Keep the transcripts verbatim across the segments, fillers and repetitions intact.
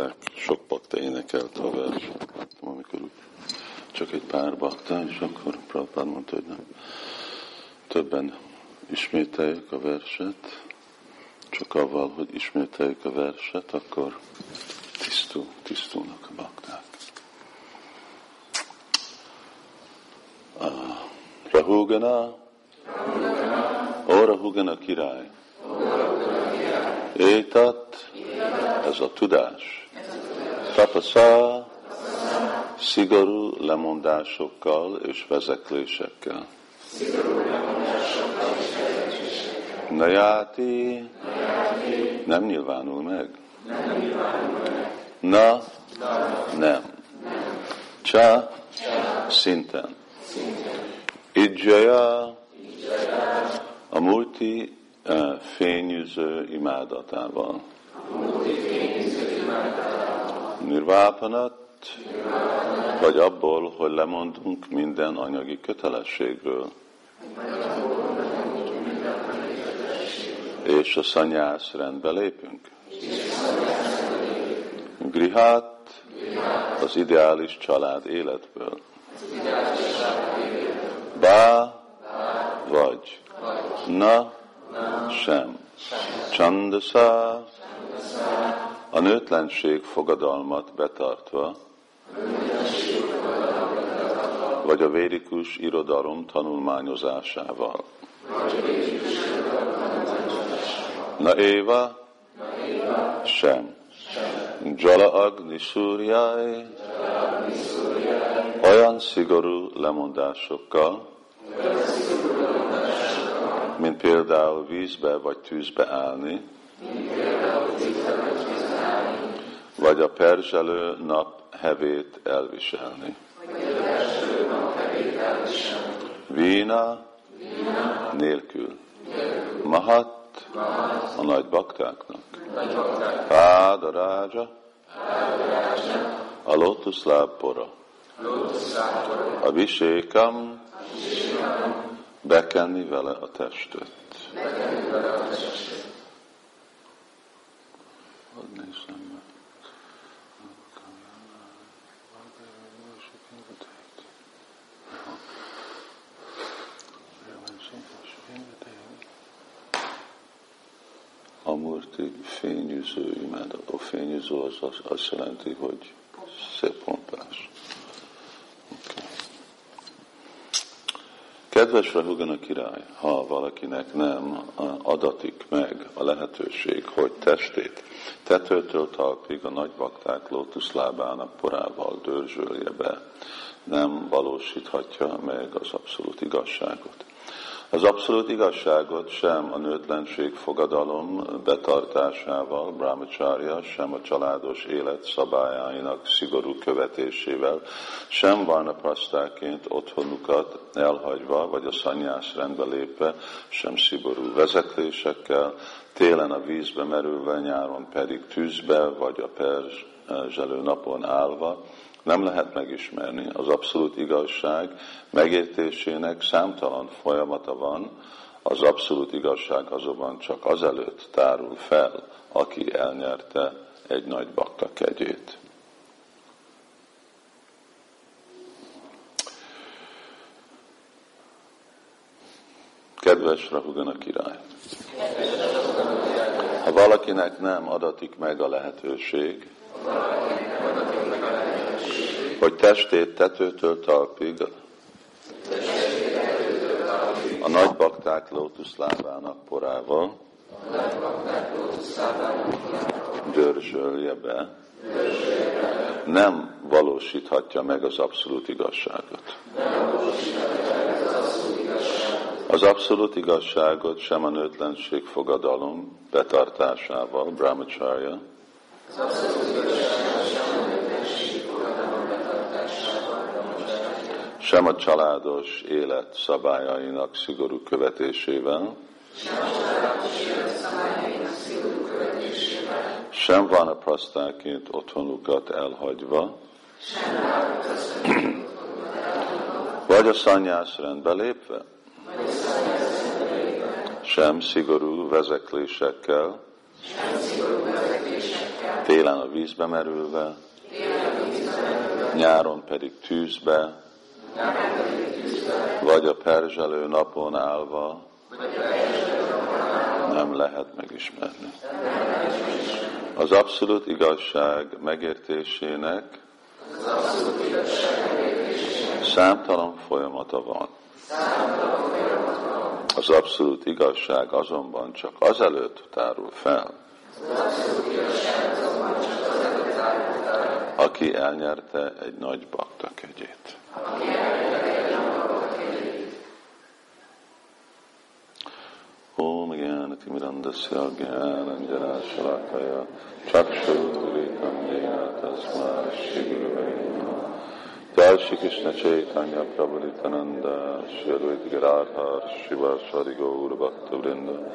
bakták, sok bakta énekelte a verset, láttam, amikor csak egy pár bakta, és akkor Prabhupád mondta, hogy nem. Többen ismételjük a verset, csak avval, hogy ismételjük a verset, akkor tisztul, tisztulnak a bakták. Ah, Rahugana, ó Rahugana király, état, ez a tudás, tapaszá, szigorú lemondásokkal és vezeklésekkel. Najáti, nem nyilvánul meg. Na, nem. Csa, szinten. Idzsaya, a múlti fényűző imádatával. Nirvápanat, vagy abból, hogy lemondunk minden anyagi kötelességről. És a szanyász rendbe lépünk. Grihát, az ideális család életből. Bá, vagy. Na, sem. Csandasá, a nőtlenség fogadalmat betartva, vagy a védikus irodalom tanulmányozásával. Na éva, sem. Jala agni szúrjáj, olyan szigorú lemondásokkal, mint például vízbe vagy tűzbe állni, vagy a perzselő nap hevét elviselni. Vína, nélkül. Mahat, a nagy baktáknak. Páda rádzsa, a lótuszláb pora. A visékam, bekenni vele a testet. A múlti fényűző imádat. A fényűző az, az azt jelenti, hogy szép pompás. Okay. Kedves Rahugana király, ha valakinek nem adatik meg a lehetőség, hogy testét tetőtől talpig a nagy bakták lótuszlábának porával dörzsölje be, nem valósíthatja meg az abszolút igazságot. Az abszolút igazságot sem a nőtlenség fogadalom betartásával, brahmacárja, sem a családos élet szabályainak szigorú követésével, sem várnaprasztáként otthonukat elhagyva, vagy a szanyász rendbe lépve, sem szigorú vezetésekkel, télen a vízbe merülve, nyáron pedig tűzbe, vagy a perzselő napon állva, nem lehet megismerni. Az abszolút igazság megértésének számtalan folyamata van, az abszolút igazság azonban csak azelőtt tárul fel, aki elnyerte egy nagy bakta kegyét. Kedves Rahugana király! Ha valakinek nem adatik meg a lehetőség, hogy testét tetőtől talpig a nagy bakták lótuszlábának porával dörzsölje be, nem valósíthatja meg az abszolút igazságot. Az abszolút igazságot sem a nőtlenség fogadalom betartásával, brahmacárja, sem a családos élet szabályainak szigorú követésével, sem várnaprasztáként otthonukat elhagyva, vagy a szanyászrendbe lépve, sem szigorú vezetésekkel, télen a vízbe merülve, nyáron pedig tűzbe, vagy a perzselő napon állva nem lehet megismerni. Az abszolút igazság megértésének számtalan folyamata van. Az abszolút igazság azonban csak azelőtt tárul fel, aki elnyerte egy nagy bakta kegyét. Om Gyanati Mirandasya Gyananjana Shalakaya Chakshurvikam Jena Tasmai Shri Gurve Namah Jai Shri Krishna Chaitanya Prabhu Nityananda Shri Advaita Gadadhar Shiva Sari Gaur Bhakta Vrinda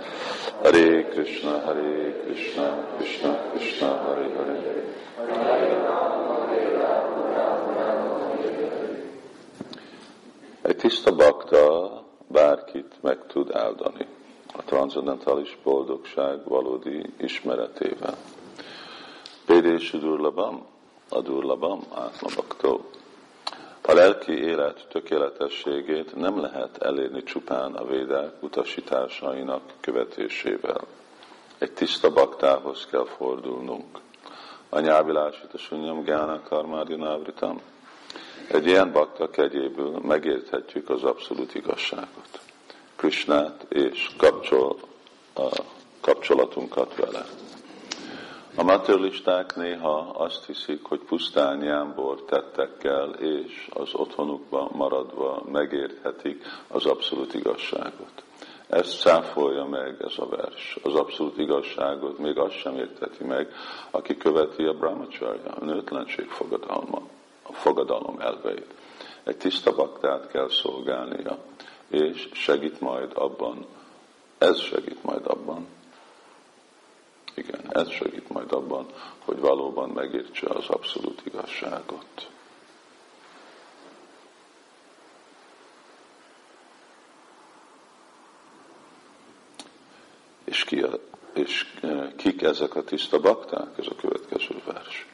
Hare Krishna Hare Krishna Krishna Krishna Hare Hare Hare Rama Hare Rama Rama Hare Hare. Egy tiszta bakta bárkit meg tud áldani a transzendentális boldogság valódi ismeretével. Pédési durlabam, a durlabam átmabaktó. A lelki élet tökéletességét nem lehet elérni csupán a védák utasításainak követésével. Egy tiszta baktához kell fordulnunk. Anyávilágít sunyam gyána karmádyanábritam. Egy ilyen bakta kegyéből megérthetjük az abszolút igazságot, Krishnát és kapcsol, a kapcsolatunkat vele. A materialisták néha azt hiszik, hogy pusztán jámbor tettekkel és az otthonukban maradva megérthetik az abszolút igazságot. Ezt cáfolja meg ez a vers. Az abszolút igazságot még azt sem értheti meg, aki követi a brahmacharya, a nőtlenség fogadalma, a fogadalom elveit. Egy tiszta baktát kell szolgálnia, és segít majd abban, ez segít majd abban, igen, ez segít majd abban, hogy valóban megértse az abszolút igazságot. És, ki a, és kik ezek a tiszta bakták? Ez a következő vers.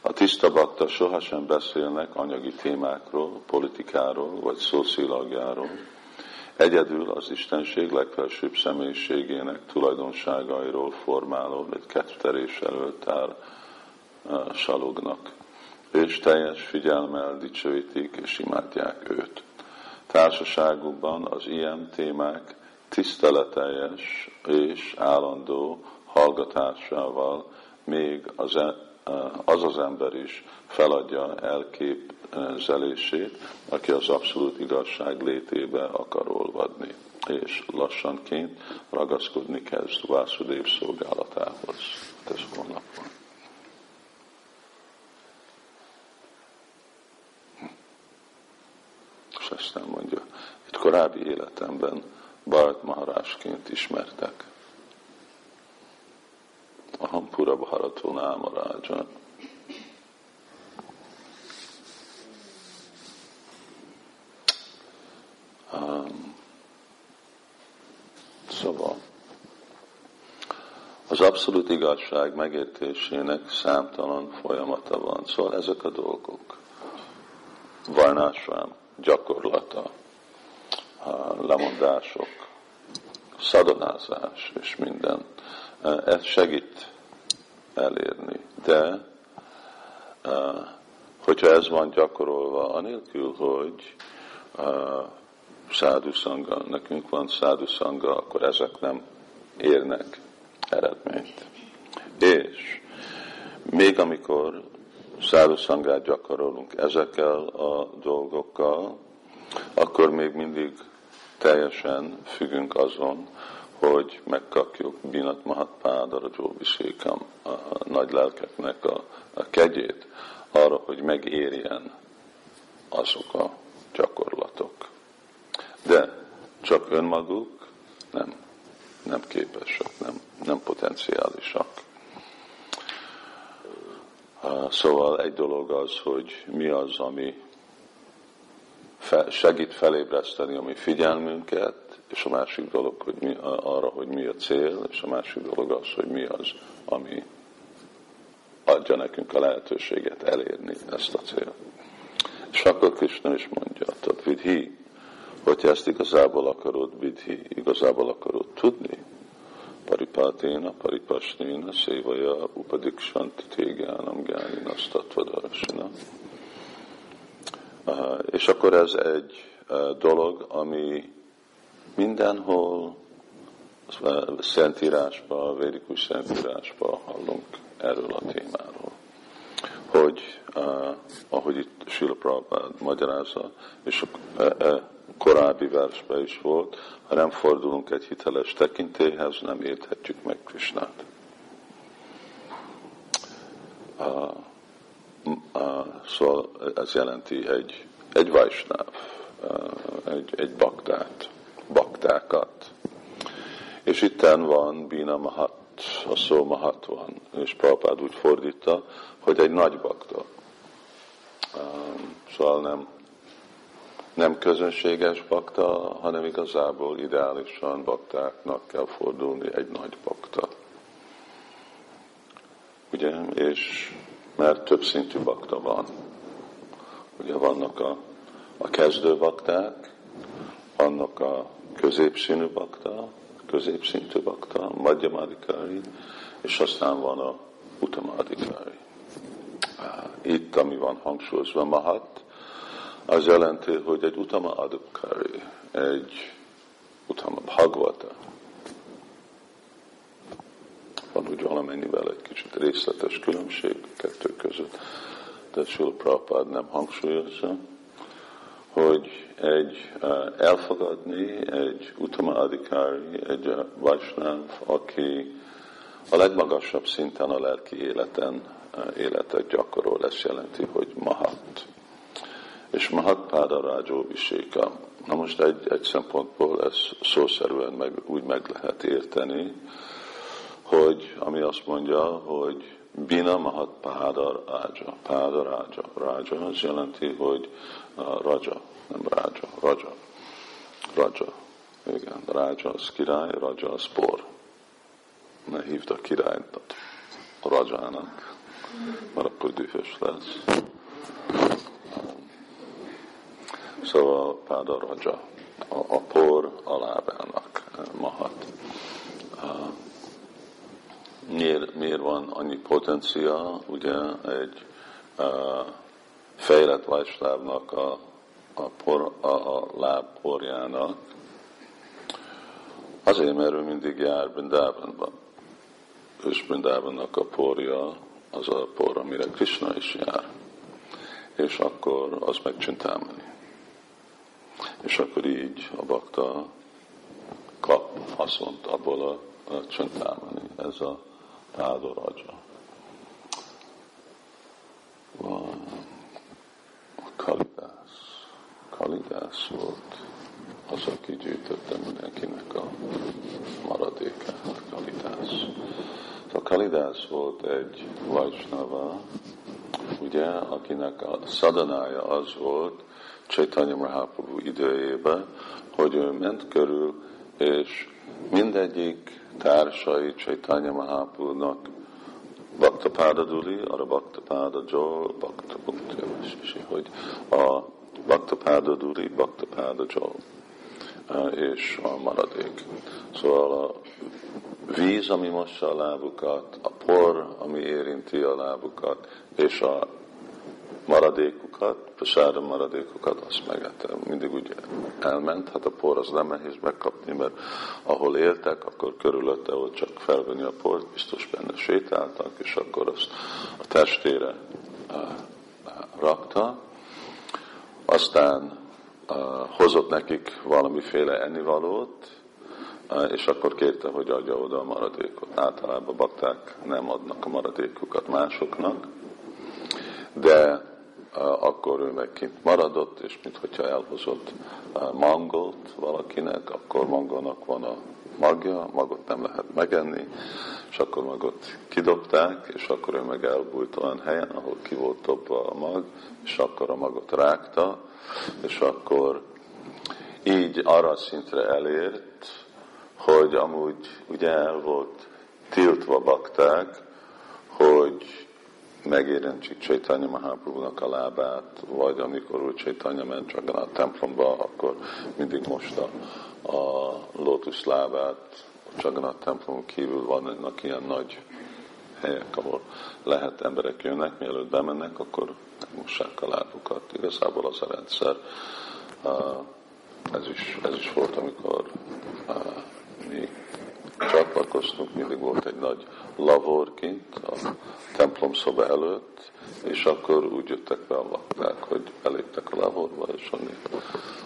A tiszta bakta sohasem beszélnek anyagi témákról, politikáról vagy szószilagjáról. Egyedül az Istenség legfelsőbb személyiségének tulajdonságairól formáló, egy ketterés előtt áll salognak, és teljes figyelmel dicsőítik és imádják őt. Társaságukban az ilyen témák tiszteleteljes és állandó hallgatásával még az, az az ember is feladja elkép zelését, aki az abszolút igazság létébe akar olvadni, és lassanként ragaszkodni kezd Vásudév szolgálatához. Ez holnap van. És ezt nem mondja. Itt korábbi életemben Bharata Mahárásként ismertek. Aham pura Bharata Mahārāja. Um, szóval, az abszolút igazság megértésének számtalan folyamata van. Szóval ezek a dolgok. Varnásvám gyakorlata, lemondások, szadonázás és minden. Ez segít elérni. De, hogyha ez van gyakorolva, anélkül, hogy száduszanga, nekünk van száduszanga, akkor ezek nem érnek eredményt. És még amikor száduszangát gyakorolunk ezekkel a dolgokkal, akkor még mindig teljesen függünk azon, hogy megkapjuk Bínat Mahatpáda Rajóvisékam, a nagy lelkeknek a, a kegyét, arra, hogy megérjen azok a gyakorlatok. De csak önmaguk nem, nem képesek, nem, nem potenciálisak. Szóval egy dolog az, hogy mi az, ami segít felébreszteni a mi figyelmünket, és a másik dolog hogy mi, arra, hogy mi a cél, és a másik dolog az, hogy mi az, ami adja nekünk a lehetőséget elérni ezt a célt. És akkor Krisna is mondja, tehát vidhi, hogyha ezt igazából akarod, vidhi, igazából akarod tudni, paripáténa, paripasnéna, szévaja, upadiksanti tégánam, gánina, sztatvadarasina. És akkor ez egy dolog, ami mindenhol Szentírásban, védikus Szentírásban hallunk erről a témáról. Hogy, eh, ahogy itt Śrīla Prabhupāda magyarázza, és a eh, eh, korábbi versben is volt, ha nem fordulunk egy hiteles tekintélyhez, nem érthetjük meg Krisnát. Ah, ah, szóval ez jelenti egy, egy vaisnáv, egy, egy baktát, baktákat. És itten van bína mahat, a szó mahat van, és Prabhupád úgy fordítta, hogy egy nagy bakta. Szóval nem, nem közönséges bakta, hanem igazából ideálisan baktáknak kell fordulni egy nagy bakta. Ugye, és mert több szintű bakta van. Ugye vannak a, a kezdő bakták, vannak a középszínű bakta, középszintű bakta, madhyamadikari, és aztán van a utamadikari. Itt, ami van hangsúlyozva, mahat, az jelenti, hogy egy utamadikari, egy utamabhagvata. Van úgy valamennyivel egy kicsit részletes különbség kettő között, de Śrīla Prabhupāda nem hangsúlyozza, hogy egy elfogadni, egy utama adikári, egy vaisnáv, aki a legmagasabb szinten a lelki életen életet gyakorol, ezt jelenti, hogy mahat. És mahat páda rágyóviséka. Na most egy, egy szempontból ez szószerűen meg, úgy meg lehet érteni, hogy ami azt mondja, hogy bina mahat páda rágya. Páda rágya. Rágya az jelenti, hogy raja, nem rágya, raja. Raja. Igen, rágya az király, raja az bor. Ne hívd a királyt a rajának, mert akkor dühös lesz. Szóval páda raja. A, a por a lábának mahat. Miért, miért van annyi potenciál, ugye egy a, fejlett vaisnávnak a, a, por, a, a lábporjának? Azért, mert ő mindig jár Vrindávanban. És Vrindávannak a porja az a por, amire Krisna is jár. És akkor az meg Csintámani. És akkor így a bakta kap haszont abból a, a Csintámani. Ez a Páda Raja. Van a Kālidāsa. Kālidāsa volt az, aki gyűjtötte mindenkinek a maradékát, a Kālidāsa. A Kālidāsa volt egy vaisnava, ugye, akinek a szadanája az volt Csaitanya Mahaprabhu időjében, hogy ő ment körül, és mindegyik társai Csaitanya Mahaprabhunak Bhakta Páda Duli, arra Bhakta Páda Jol, Bhakta Bhakta hogy a Bhakta Páda Duli, Bhakta Páda Jol, és a maradék. Szóval a víz, ami mossa a lábukat, a por, ami érinti a lábukat, és a maradékukat, a maradékokat, azt megettem. Mindig úgy elment, hát a por az nem nehéz megkapni, mert ahol éltek, akkor körülötte, hogy csak felvenni a port, biztos benne sétáltak, és akkor azt a testére rakta. Aztán hozott nekik valamiféle ennivalót, és akkor kérte, hogy adja oda a maradékot. Általában bakták nem adnak a maradékukat másoknak, de akkor ő meg kint maradott, és minthogyha elhozott mangolt valakinek, akkor mangónak van a magja, magot nem lehet megenni, és akkor magot kidobták, és akkor ő meg elbújt olyan helyen, ahol ki volt dobva a mag, és akkor a magot rágta, és akkor így arra a szintre elért, hogy amúgy ugye el volt tiltva bakták, hogy megérintsük Csaitanya Mahaprabhunak a lábát, vagy amikor Úr Csaitanya ment Jagannátha a templomba, akkor mindig mosta a lótusz lábát. Jagannátha templomon kívül vannak ilyen nagy helyek, ahol lehet emberek jönnek, mielőtt bemennek, akkor mossák a lábukat. Igazából az a rendszer. Ez is, ez is volt, amikor mi csatlakoztunk, mindig volt egy nagy lavor kint a templom szoba előtt, és akkor úgy jöttek be a lakták, hogy beléptek a lavorba, és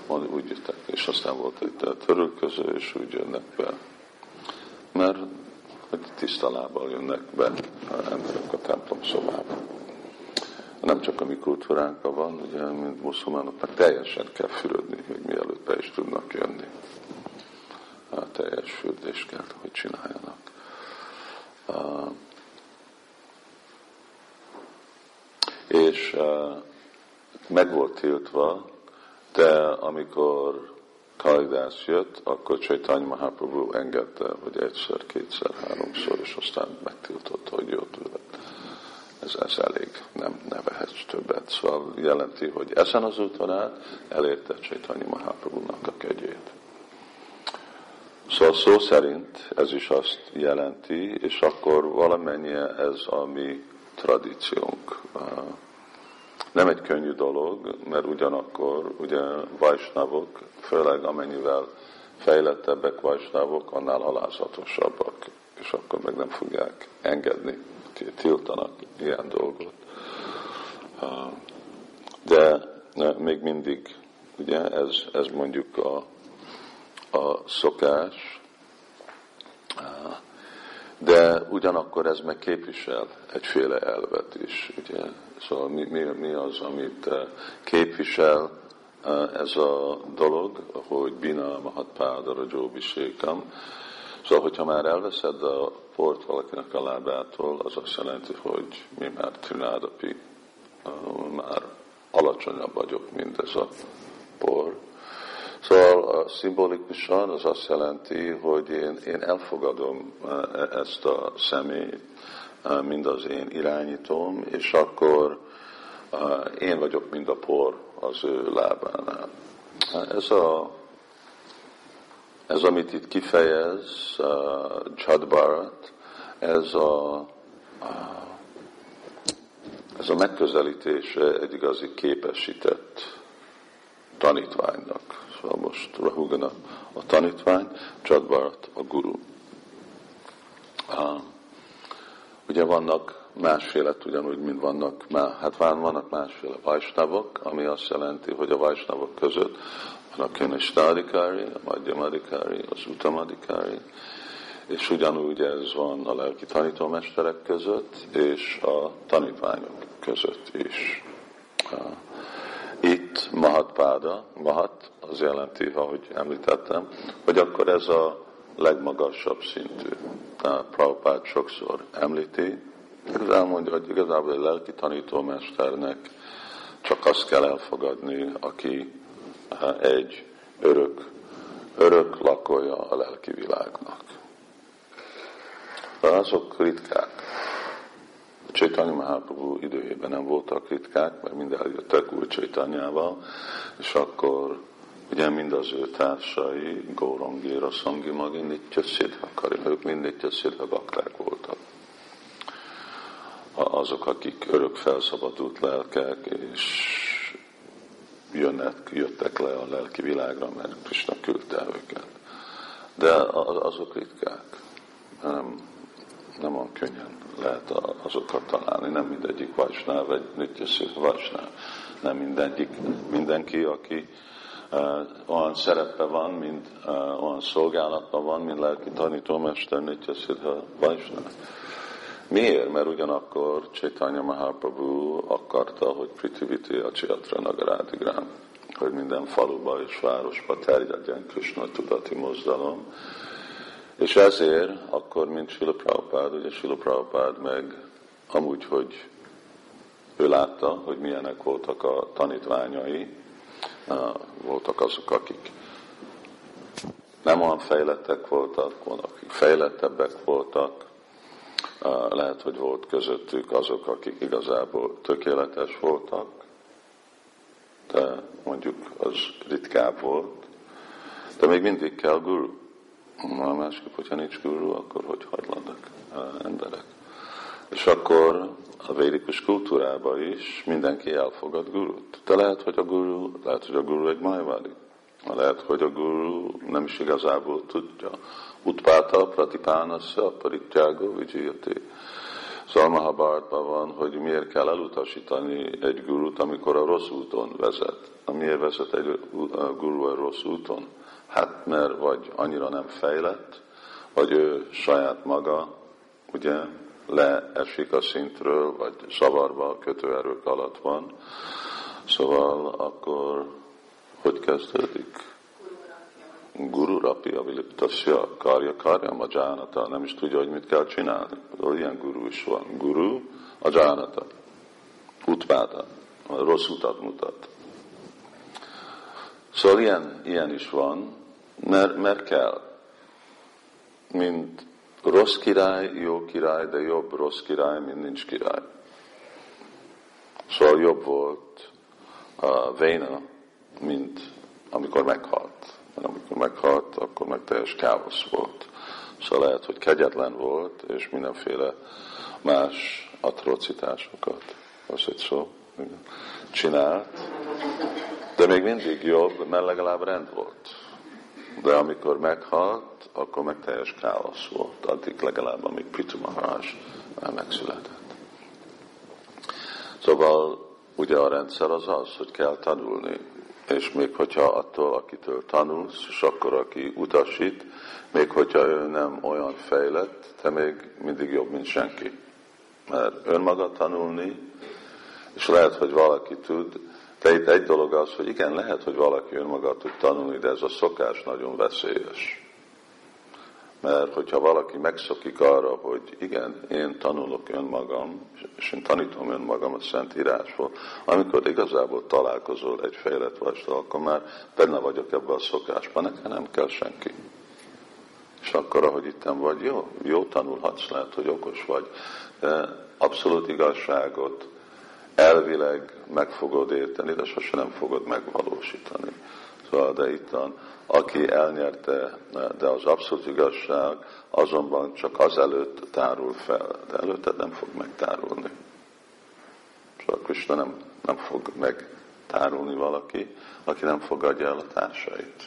onnan úgy jöttek, és aztán volt egy törülköző, és úgy jönnek be. Mert hogy tiszta lábbal jönnek be emberek a templom szobába. Nem csak a mi kultúránkban van, ugye, mint muszlimánoknak teljesen kell fürödni, hogy mielőtt be is tudnak jönni. A teljes fürdést kell, hogy csináljanak. Uh, és uh, meg volt tiltva, de amikor Kālidāsa jött, akkor Csaitanya Mahaprabhu engedte, hogy egyszer, kétszer, háromszor, és aztán megtiltott, hogy jó tőled. Ez, ez elég, nem nevehetsz többet. Szóval jelenti, hogy ezen az úton át elérte Csaitanya Mahaprabhunak a kegyét. Szóval szó szerint ez is azt jelenti, és akkor valamennyire ez a mi tradíciónk. Nem egy könnyű dolog, mert ugyanakkor ugye vajsnavok, főleg amennyivel fejlettebbek vajsnavok, annál alázatosabbak, és akkor meg nem fogják engedni, tiltanak ilyen dolgot. De még mindig, ugye ez, ez mondjuk a, a szokás, de ugyanakkor ez meg képvisel egyféle elvet is. Ugye? Szóval mi, mi, mi az, amit képvisel ez a dolog, hogy bina mahatpáda rajóbisékam. Szóval, hogyha már elveszed a port valakinek a lábától, az azt jelenti, hogy mi már tünádapi, már alacsonyabb vagyok, mint ez a por. Szóval szimbolikusan az azt jelenti, hogy én, én elfogadom ezt a személyt, mind az én irányítom, és akkor én vagyok mind a por az ő lábánál. Ez, a, ez amit itt kifejez, Dzsada Bharata, ez a... ez a megközelítés egy igazi képesített tanítványnak. Szóval most Rahugana a tanítvány, Dzsada Bharata a guru. Uh, ugye vannak másféle, ugyanúgy, mint vannak, hát vannak másféle vajsnavok, ami azt jelenti, hogy a vajsnavok között van a könistadikári, a madhyamadhikári, az utamadhikári, és ugyanúgy ez van a lelki tanítómesterek között, és a tanítványok között is. Uh, Itt Mahatpáda, Mahat, az jelenti, ahogy említettem, hogy akkor ez a legmagasabb szintű. Prabhupád sokszor említi, elmondja, hogy igazából egy lelki tanítómesternek csak azt kell elfogadni, aki egy örök, örök lakója a lelki világnak. De azok ritkák. Csaitanya Mahaprabhu időjében nem voltak ritkák, mert mind eljöttek Úr Csaitanyával, és akkor ugye mind az ő társai, Górangi, Rasangi, Magi, Nitya Siddha, Karihők, mind Nitya Siddha bakták voltak. Azok, akik örök felszabadult lelkek, és jönnek, jöttek le a lelki világra, mert Krishna küldte őket. De azok ritkák, nem... nem olyan könnyen lehet azokat találni. Nem mindegyik vajsnál, vagy nityasszív vajsnál. Nem mindegyik, mindenki, aki uh, olyan szerepe van, mint, uh, olyan szolgálatban van, mint lelki tanítómester nityasszív vajsnál. Miért? Mert ugyanakkor Csaitanya Mahaprabhu akarta, hogy Prithiviti Achyatra Nagarádigrám, hogy minden faluba és városba terjedjen Krishna tudati mozdalom. És ezért, akkor, mint Śrīla Prabhupāda, ugye Śrīla Prabhupāda meg amúgy, hogy ő látta, hogy milyenek voltak a tanítványai, voltak azok, akik nem olyan fejlettek voltak, voltak, akik fejlettebbek voltak, Lehet, hogy volt közöttük azok, akik igazából tökéletes voltak, de mondjuk az ritkább volt. De még mindig kell guru. Na, másképp, hogyha nincs guru, akkor hogy hagylanak emberek? És akkor a védikus kultúrában is mindenki elfogad gurút. De lehet, hogy a guru, lehet, hogy a guru egy majvádi. Lehet, hogy a guru nem is igazából tudja. Utpáta, pratipánasya, paritjágo, vijjati. Szóval Mahabharatban van, hogy miért kell elutasítani egy gurút, amikor a rossz úton vezet. Miért vezet egy guru a rossz úton? Hát mert vagy annyira nem fejlett, vagy ő saját maga, ugye, leesik a szintről, vagy szavarba, kötőerők alatt van. Szóval akkor hogy kezdődik? Guru rapia viliptasya karya karya majánata. Nem is tudja, hogy mit kell csinálni. Ilyen guru is van. Guru, ajánata, utpáta, rossz utat mutat. Szóval ilyen, ilyen is van, mert, mert kell. Mint rossz király, jó király, de jobb rossz király, mint nincs király. Szóval jobb volt a Véna, mint amikor meghalt. Mert amikor meghalt, akkor meg teljes káosz volt. Szóval lehet, hogy kegyetlen volt, és mindenféle más atrocitásokat, az egy szó, csinált. De még mindig jobb, mert legalább rend volt. De amikor meghalt, akkor meg teljes káosz volt. Addig legalább, amíg Prithu Mahārāj már megszületett. Szóval ugye a rendszer az az, hogy kell tanulni. És még hogyha attól, akitől tanulsz, és akkor aki utasít, még hogyha ő nem olyan fejlett, te még mindig jobb, mint senki. Mert önmaga tanulni, és lehet, hogy valaki tud. De itt egy dolog az, hogy igen, lehet, hogy valaki önmaga tud tanulni, de ez a szokás nagyon veszélyes. Mert hogyha valaki megszokik arra, hogy igen, én tanulok önmagam, és én tanítom önmagam a Szent Írásból, amikor igazából találkozol egy fejlett vastag, akkor már benne vagyok ebbe a szokásban, nekem nem kell senki. És akkor, ahogy itten vagy, jó, jó tanulhatsz, lehet, hogy okos vagy, de abszolút igazságot elvileg meg fogod érteni, de sose nem fogod megvalósítani. Szóval, de ittan, aki elnyerte, de az abszolút igazság, azonban csak azelőtt tárul fel, de előtted nem fog megtárulni. Szóval Krishna nem, nem fog megtárulni valaki, aki nem fogadja el a társait.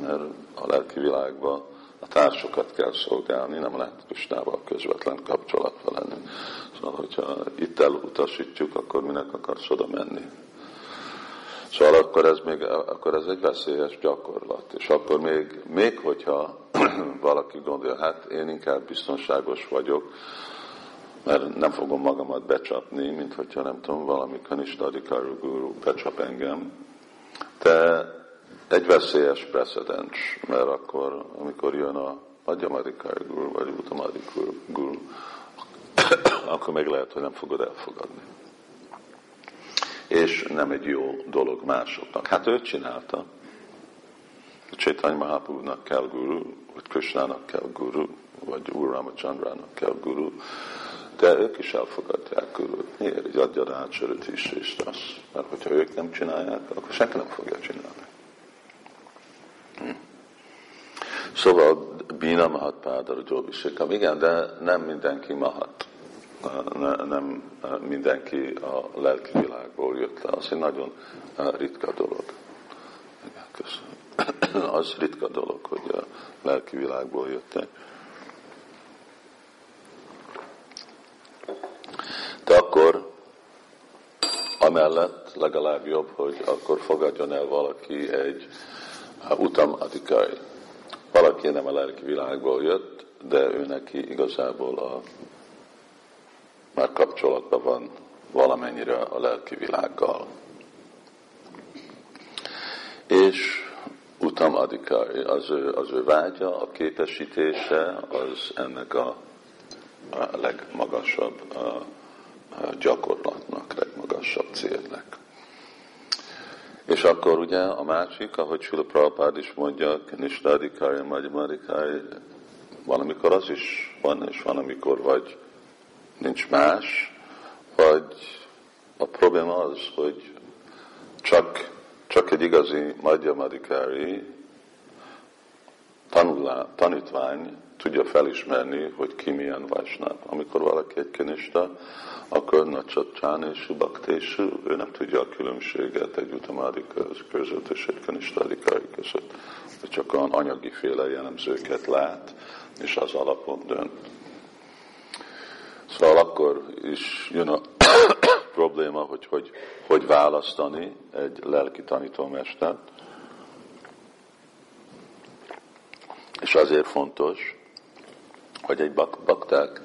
Mert a lelki világban a társokat kell szolgálni, nem lehet Krishnával közvetlen kapcsolatban lenni. Szóval, hogyha itt elutasítjuk, akkor minek akarsz oda menni? Szóval akkor ez, még, akkor ez egy veszélyes gyakorlat. És akkor még, még hogyha valaki gondolja, hát én inkább biztonságos vagyok, mert nem fogom magamat becsapni, mint hogyha nem tudom, valami kanistadikarú guru becsap engem. De egy veszélyes precedens, mert akkor, amikor jön a Madhyamadikari guru, vagy Uttamadikari guru, akkor meg lehet, hogy nem fogod elfogadni. És nem egy jó dolog másoknak. Hát ő csinálta. Csaitanya Mahaprabhunak kell guru, vagy Krishnának kell guru, vagy Úr Ramachandrának kell guru, de ők is elfogadják gurút. Miért? Így adja rá a csöröt is, és azt. Mert hogyha ők nem csinálják, akkor senki nem fogja csinálni. Hm. Szóval bína mahat pádara jóbisikam. Igen, de nem mindenki mahat. Nem mindenki a lelki világból jött le. Az egy nagyon ritka dolog. Köszönöm. Az ritka dolog, hogy a lelki világból jöttek. De akkor amellett legalább jobb, hogy akkor fogadjon el valaki egy uttamadikari. Valaki nem a lelki világból jött, de ő neki igazából a már kapcsolatban van valamennyire a lelki világgal. És uttamadikari, az ő, az ő vágya, a képesítése, az ennek a, a legmagasabb a, a gyakorlatnak, legmagasabb célnek. És akkor ugye a másik, ahogy Śrīla Prabhupāda is mondja, Nishtadikari, Madhyamadikari, valamikor az is van, és van, amikor vagy nincs más, vagy a probléma az, hogy csak, csak egy igazi madhyamadikari tanulá, tanítvány tudja felismerni, hogy ki milyen vásnáv. Amikor valaki egy kenista, akkor naccsattjánésu, baktésu, ő nem tudja a különbséget egy utamádi között és egy kenistadikai között. De csak olyan anyagi féle jellemzőket lát, és az alapon dönt. Szóval akkor is jön a probléma, hogy, hogy hogy választani egy lelki tanítómestert. És azért fontos, hogy egy bak, bakták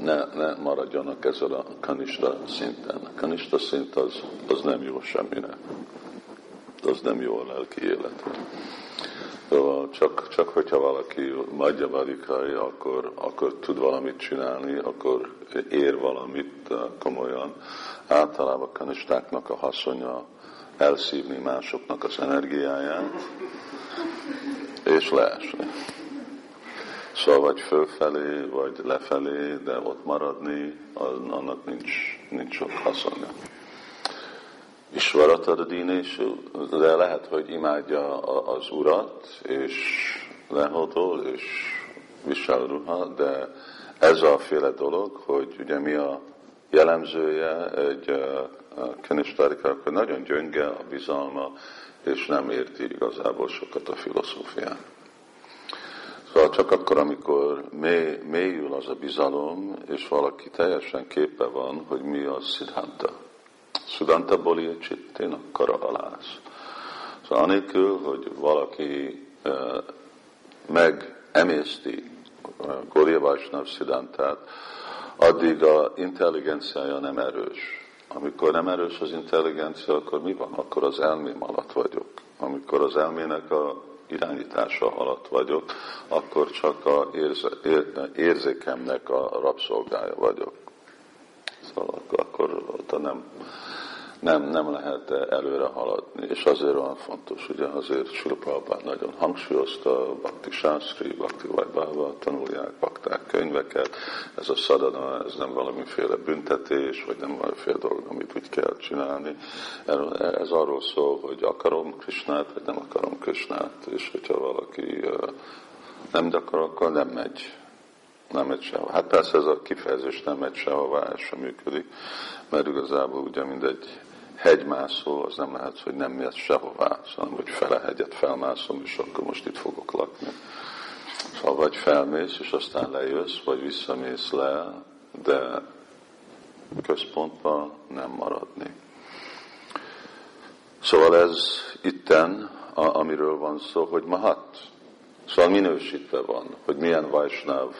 ne, ne maradjanak ezzel a kanista szinten. A kanista szint az, az nem jó semmire. Az nem jó a lelki életre. Csak, csak hogyha valaki madhyamadikari, akkor, akkor tud valamit csinálni, akkor ér valamit komolyan. Általában a kanistáknak a haszona elszívni másoknak az energiáját, és leesni. Szóval vagy fölfelé, vagy lefelé, de ott maradni, annak nincs, nincs sok haszona. Isvaratadadínésu, de lehet, hogy imádja az Urat, és lehodol, és visel ruha, de ez a féle dolog, hogy ugye mi a jellemzője egy kenistarikának, hogy nagyon gyönge a bizalma, és nem érti igazából sokat a filozófiát. Szóval csak akkor, amikor mély, mélyül az a bizalom, és valaki teljesen képe van, hogy mi a sziddhanta. Sziddhanta boli csittén kara alász. Szóval anélkül, hogy valaki eh, megemészti eh, Gaudiya Vaishnava sziddhantát, addig a intelligenciája nem erős. Amikor nem erős az intelligencia, akkor mi van? Akkor az elmém alatt vagyok. Amikor az elmének a irányítása alatt vagyok, akkor csak az érze, ér, érzékemnek a rabszolgája vagyok. Szóval akkor ott nem, nem, nem lehet előre haladni. És azért olyan fontos, ugye azért Śrīla Prabhupāda nagyon hangsúlyozta, Bhakti Sászri, Bhakti Vajbhava, tanulják bakták könyveket, ez a szadana, ez nem valamiféle büntetés, vagy nem valamiféle dolog, amit úgy kell csinálni. Ez arról szól, hogy akarom Krishnát, vagy nem akarom Krishnát, és hogyha valaki nem akar, akkor nem megy. Nem megy sehova. Hát persze ez a kifejezés nem megy sehová, ez sem működik, mert igazából ugye mindegy hegymászó, az nem lehet, hogy nem megy sehová, hanem hogy fele hegyet felmászom, és akkor most itt fogok lakni. Szóval vagy felmész, és aztán lejössz, vagy visszamész le, de központban nem maradni. Szóval ez itten, amiről van szó, hogy mahat. Szóval minősítve van, hogy milyen vajsnáv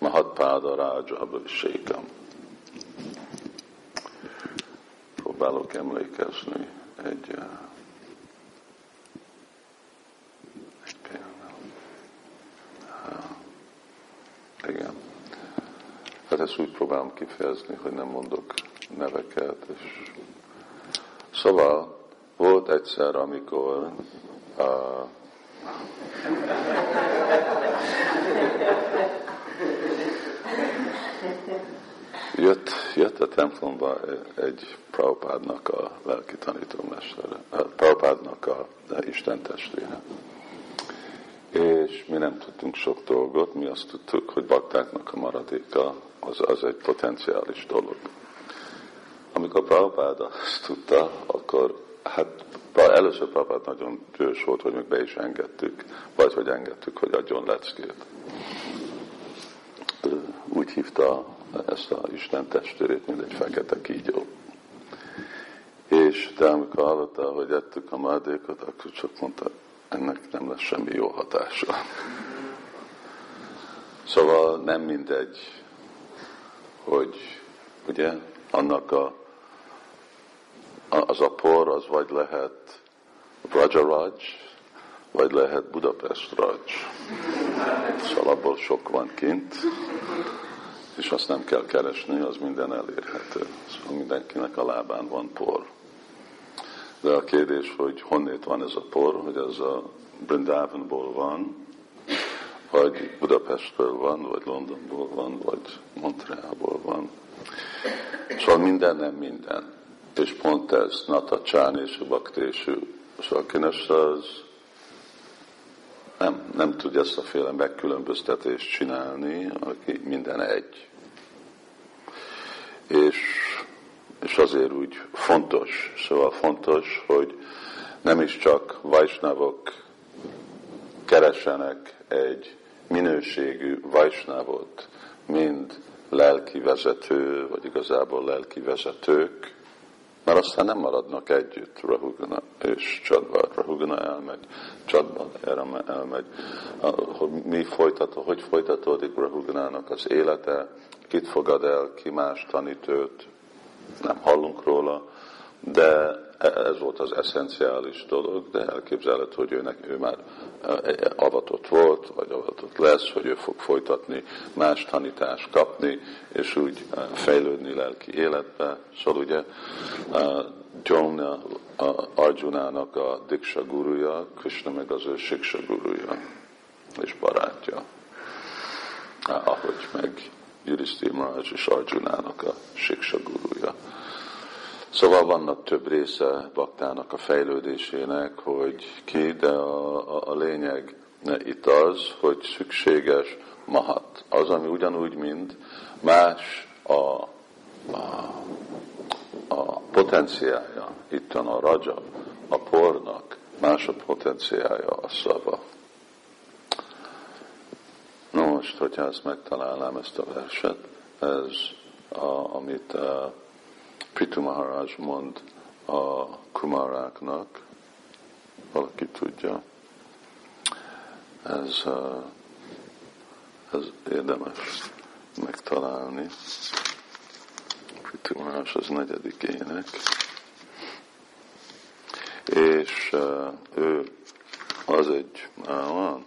Mahatpáda Rádzsa Abhishekam. Próbálok emlékezni egy, egy például. Igen. Hát ezt úgy próbálom kifejezni, hogy nem mondok neveket. És... Szóval volt egyszer, amikor a... Jött, jött a templomba egy Prabhupádnak a lelki tanítómestere, Prabhupádnak a Isten testvére. És mi nem tudtunk sok dolgot, mi azt tudtuk, hogy baktáknak a maradéka az, az egy potenciális dolog. Amikor Prabhupád azt tudta, akkor hát először Prabhupád nagyon győs volt, hogy még be is engedtük, vagy hogy engedtük, hogy adjon leckét. Úgy hívta ezt az Isten testvérét, mint egy fekete kígyó. És de amikor hallotta, hogy ettük a maradékot, akkor csak mondta, ennek nem lesz semmi jó hatása. Szóval nem mindegy, hogy ugye annak a, az a por, az vagy lehet Vrajaraj, vagy lehet Budapest Raj. Szóval abból sok van kint, és azt nem kell keresni, az minden elérhető. Szóval mindenkinek a lábán van por. De a kérdés, hogy honnét van ez a por, hogy ez a Brindavanból van, vagy Budapestről van, vagy Londonból van, vagy Montrealból van. Szóval minden nem minden. És pont ez, nata csáni és baktésu. Szóval kinesre az nem, nem tudja ezt a féle megkülönböztetést csinálni, aki minden egy. És, és azért úgy fontos, szóval fontos, hogy nem is csak vajsnavok keresenek egy minőségű vajsnavot, mind lelki vezető, vagy igazából lelki vezetők, mert aztán nem maradnak együtt, Rahugana és Csadva. Rahugana elmegy, Csadva elmegy. Mi folytató, hogy folytatódik Rahuganának az élete, kit fogad el, ki más tanítőt, nem hallunk róla, de ez volt az eszenciális dolog, de elképzelhető, hogy őnek, ő már avatott volt, vagy avatott lesz, hogy ő fog folytatni, más tanítást kapni, és úgy fejlődni lelki életbe. Szóval ugye Jomna, Arjunának a Diksha guruja, Krishna meg az ő Siksha guruja és barátja, ahogy meg Yudhiszthira Mahārāj és Arjunának a Siksha guruja. Szóval vannak több része baktának a fejlődésének, hogy ki, de a, a, a lényeg itt az, hogy szükséges mahat. Az, ami ugyanúgy, mint más a, a, a potenciája, itt van a raja, a pornak, más a potenciája, a szava. Na most, hogyha ezt megtalálnám, ezt a verset, ez a, amit... A, Pitu Mahārāj mond a kumáráknak, valaki tudja, ez, ez érdemes megtalálni. Pitu Mahārāj az negyedik ének, és ő az egy olyan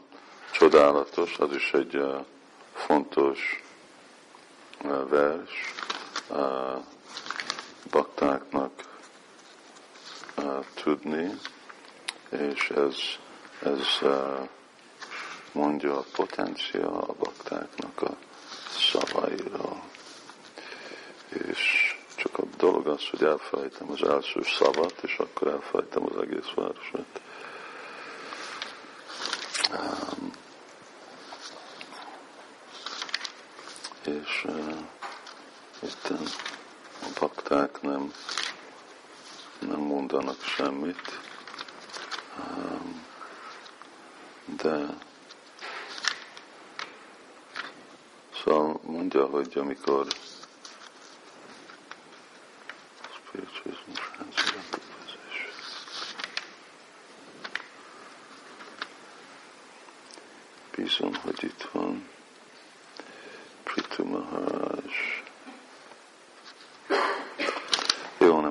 csodálatos, az is egy fontos vers, baktáknak uh, tudni, és ez, ez uh, mondja a potencia a baktáknak a szavaira. És csak a dolog az, hogy elfelejtem az első szavat, és akkor elfelejtem az egész verset. Um, és uh, itt uh, a bakták nem, nem mondanak semmit, de szóval mondja, hogy amikor bízom, hogy itt van Prithu Mahārāj.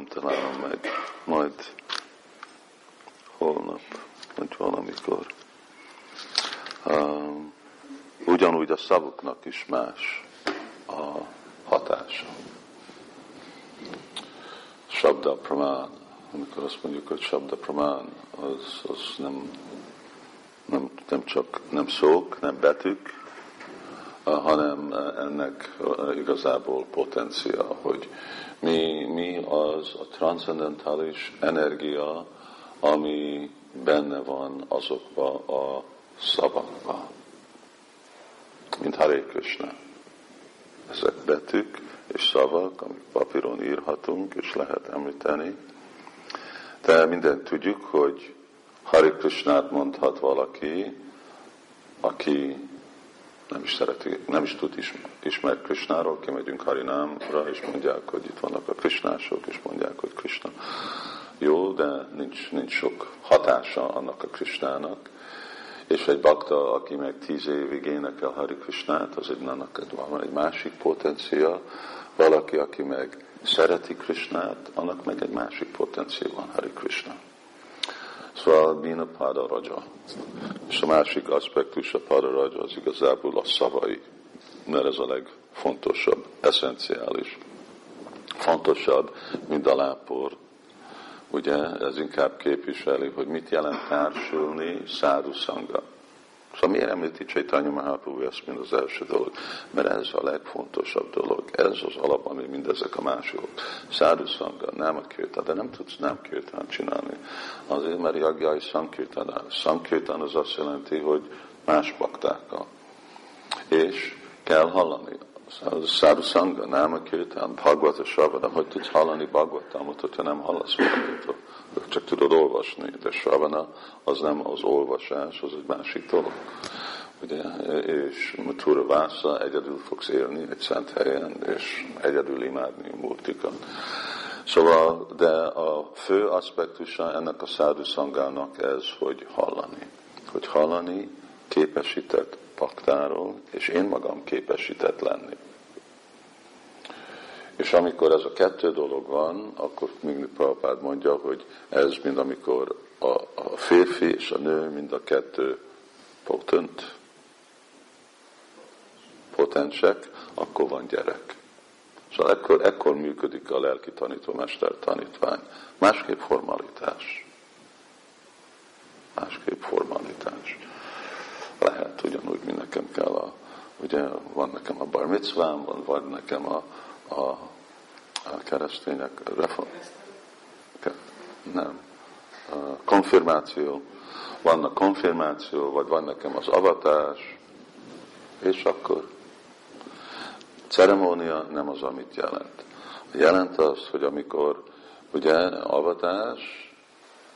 Találom meg, majd holnap, vagy valamikor. Uh, ugyanúgy a szavuknak is más a hatása. Sabda pramán, amikor azt mondjuk, hogy sabda pramán, az, az nem, nem, nem csak nem szók, nem betűk, hanem ennek igazából potencia, hogy mi, mi az a transzendentális energia, ami benne van azokba a szavakba. Mint Hare Krishna. Ezek betűk és szavak, amik papíron írhatunk, és lehet említeni. De mindent tudjuk, hogy Hare Krishnát mondhat valaki, aki Nem is, szereti, nem is tud ismer, ismer Krishnáról, kimegyünk Harinámra, és mondják, hogy itt vannak a Krishnások, és mondják, hogy Krishna jó, de nincs, nincs sok hatása annak a Krishnának. És egy bakta, aki meg tíz évig énekel Hari Krishnát, az egy, annak van egy másik potencia. Valaki, aki meg szereti Krishnát, annak meg egy másik potencia van Hari Krishna. Szóval bína páda raja. És a másik aspektus a páda raja az igazából a szavai, mert ez a legfontosabb, eszenciális. Fontosabb, mint a lápor. Ugye ez inkább képviseli, hogy mit jelent társulni szádu szanga. Szóval miért említi Csaitanya Mahaprabhu ezt, mint az első dolog? Mert ez a legfontosabb dolog. Ez az alap, ami mindezek a mások. Szádu szanga, nem a kirtán, de nem tudsz nem kirtán csinálni. Azért, mert jagjai szankirtán. Szankirtán az azt jelenti, hogy más baktákkal. És kell hallani. Szádu szanga, nem a kirtán, Bhagavata Sravanam, hogy tudsz hallani Bhagavatamot, hogyha nem hallasz valamit. Csak tudod olvasni, de Sravana az nem az olvasás, az egy másik dolog. Ugye? És Mathura Vásza, egyedül fogsz élni egy szent helyen, és egyedül imádni a múltikat. Szóval, de a fő aspektusa ennek a szádu szangának ez, hogy hallani. Hogy hallani képesített paktáról, és én magam képesített lenni. És amikor ez a kettő dolog van, akkor mindig Prabhupád mondja, hogy ez mind amikor a, a férfi és a nő mind a kettő potent, potensek, akkor van gyerek. Szóval ekkor, ekkor működik a lelki tanítómester tanítvány. Másképp formalitás. Másképp formalitás. Lehet ugyanúgy, mint nekem kell a, ugye van nekem a bar mitzvám, van, van nekem a a keresztények reform... nem. A konfirmáció. Vannak konfirmáció, vagy van nekem az avatás, és akkor ceremónia nem az, amit jelent. Jelent az, hogy amikor ugye avatás,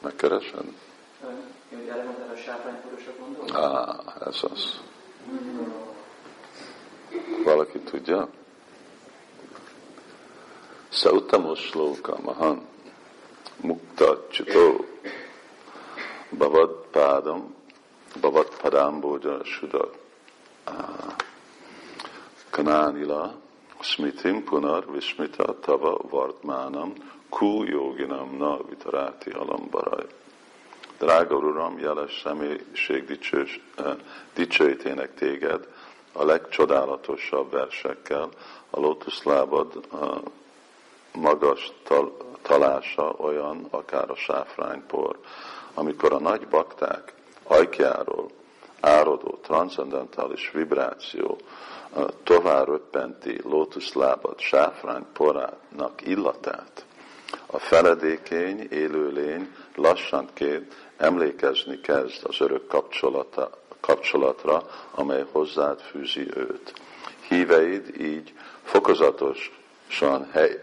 megkeresed? Jó, elmondtad a sápánykorosat mondod? Á, ez az. Valaki tudja? Sautamo shloka mahan mukta chito bhavad padam bhavad padamboja shuddha kananila smritim punar vismita tava vartmanam ku yoginam na vitarati alambaraj. Drága Uram, jeles személyiség dicsőítének téged a legcsodálatosabb versekkel, a lótuszlábad a magas talása olyan, akár a sáfránypor, amikor a nagy bakták ajkjáról áradó transzendentális vibráció tovább röppenti lótuszlábad sáfrányporának illatát. A feledékeny élőlény lassanként emlékezni kezd az örök kapcsolata, kapcsolatra, amely hozzád fűzi őt. Híveid így fokozatosan hely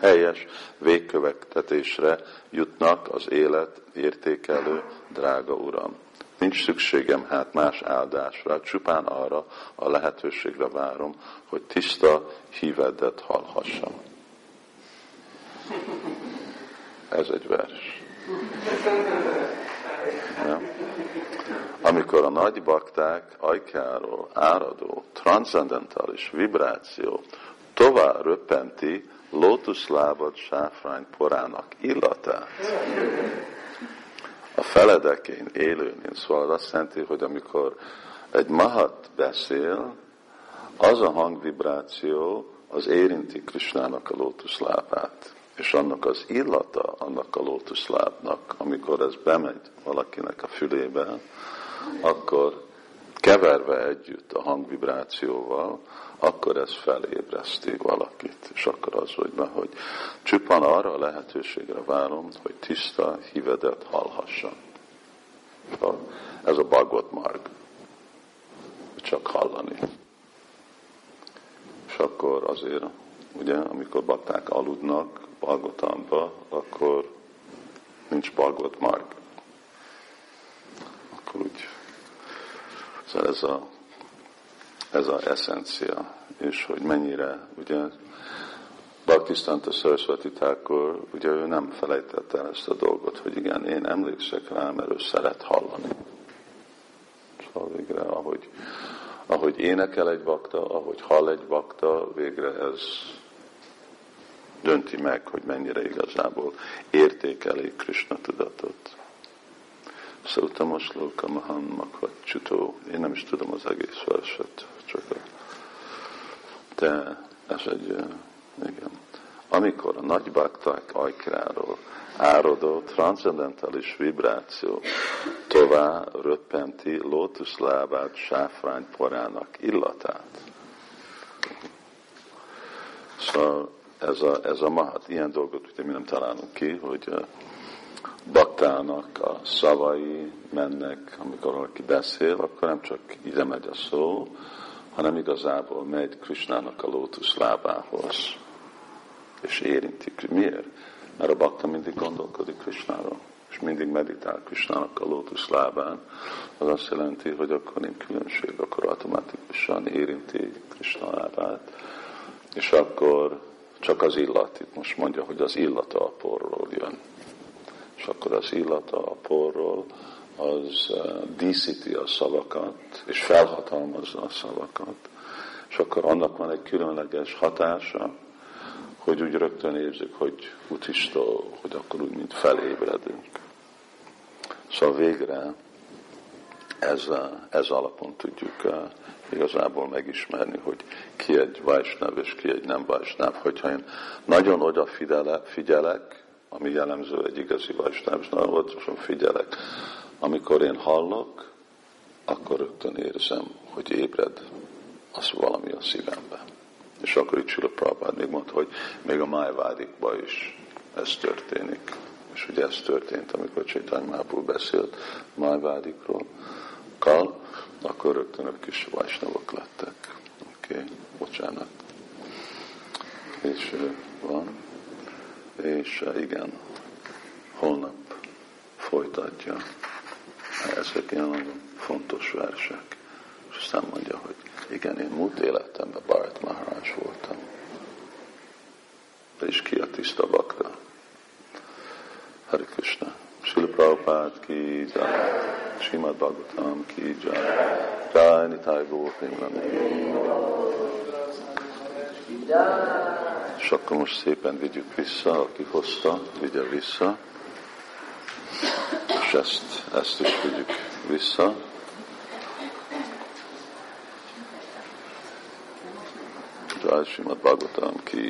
helyes végkövetkezésre jutnak az élet értékelő, drága Uram. Nincs szükségem hát más áldásra, csupán arra a lehetőségre várom, hogy tiszta hívedet hallhassam. Ez egy vers. Ja. Amikor a nagy bakták ajkáról áradó, transzendentális vibráció tovább röppenti lótuszlábad sáfrány porának illatát. A feledekén élőnél, szóval azt jelenti, hogy amikor egy mahat beszél, az a hangvibráció az érinti Krisnának a lótuszlábát, és annak az illata annak a lótuszlábnak, amikor ez bemegy valakinek a fülébe, akkor keverve együtt a hangvibrációval, akkor ez felébreszti valakit. És akkor az, hogy, hogy csupán arra a lehetőségre várom, hogy tiszta hívedet hallhassam. Ez a Bhagavat marg. Csak hallani. És akkor azért, ugye, amikor bakták aludnak Bhagavatamban, akkor nincs Bhagavat marg. Akkor úgy ez a ez az eszencia, és hogy mennyire, ugye, Bhaktisiddhanta Sarasvati Thakur, ugye ő nem felejtette el ezt a dolgot, hogy igen, én emlékszek rá, mert ő szeret hallani. Szóval végre, ahogy, ahogy énekel egy bakta, ahogy hall egy bakta, végre ez dönti meg, hogy mennyire igazából értékeli Krishna tudatot. Szóval a mahan makhat csutó. Én nem is tudom az egész verset, csak a... De ez egy... Igen. Amikor a nagy bakták ajkáról áradó, transzendentális vibráció tovább röppenti lótuszlábát, sáfrányporának illatát. Szóval ez a, ez a mahat, ilyen dolgot ugye mi nem találunk ki, hogy Baktának a szavai mennek, amikor valaki beszél, akkor nem csak ide megy a szó, hanem igazából megy Krisnának a lótuszlábához, és érinti. Miért? Mert a bakta mindig gondolkodik Krisnáról, és mindig meditál Krisnának a lótuszlábán. Az azt jelenti, hogy akkor nincs különbség, akkor automatikusan érinti Krisna lábát, és akkor csak az illat, itt most mondja, hogy az illata a porról jön. És akkor az illata a porról, az díszíti a szavakat, és felhatalmazza a szavakat, és akkor annak van egy különleges hatása, hogy úgy rögtön érzük, hogy utista, hogy akkor úgy, mint felébredünk. Szóval végre ez, ez alapon tudjuk igazából megismerni, hogy ki egy vajsnáv, és ki egy nem vajsnáv. Hogyha én nagyon odafigyelek, ami jellemző egy igazi vajsnáv, és nagyon oda figyelek, amikor én hallok, akkor rögtön érzem, hogy ébred az valami a szívemben. És akkor itt Śrīla Prabhupāda még mondta, hogy még a májvádikban is ez történik. És ugye ez történt, amikor Csaitanya Mahaprabhu beszélt májvádikról, kal, akkor rögtön ők is vajsnavok lettek. Oké, okay. bocsánat. És van. És igen, holnap folytatja. Ezek ilyen nagyon fontos versek. És aztán mondja, hogy igen, én múlt életemben Bharata Mahārāja voltam. És ki a tiszta bakta? Hare Krishna. Śrīla Prabhupāda ki jai. Śrīmad Bhāgavatam ki jai. Jai Nitai Gaur Premanande. És akkor most szépen vigyük vissza, aki hozta, vigye vissza. És ezt, ezt is vigyük vissza. Jai Śrīmad Bhāgavatam ki.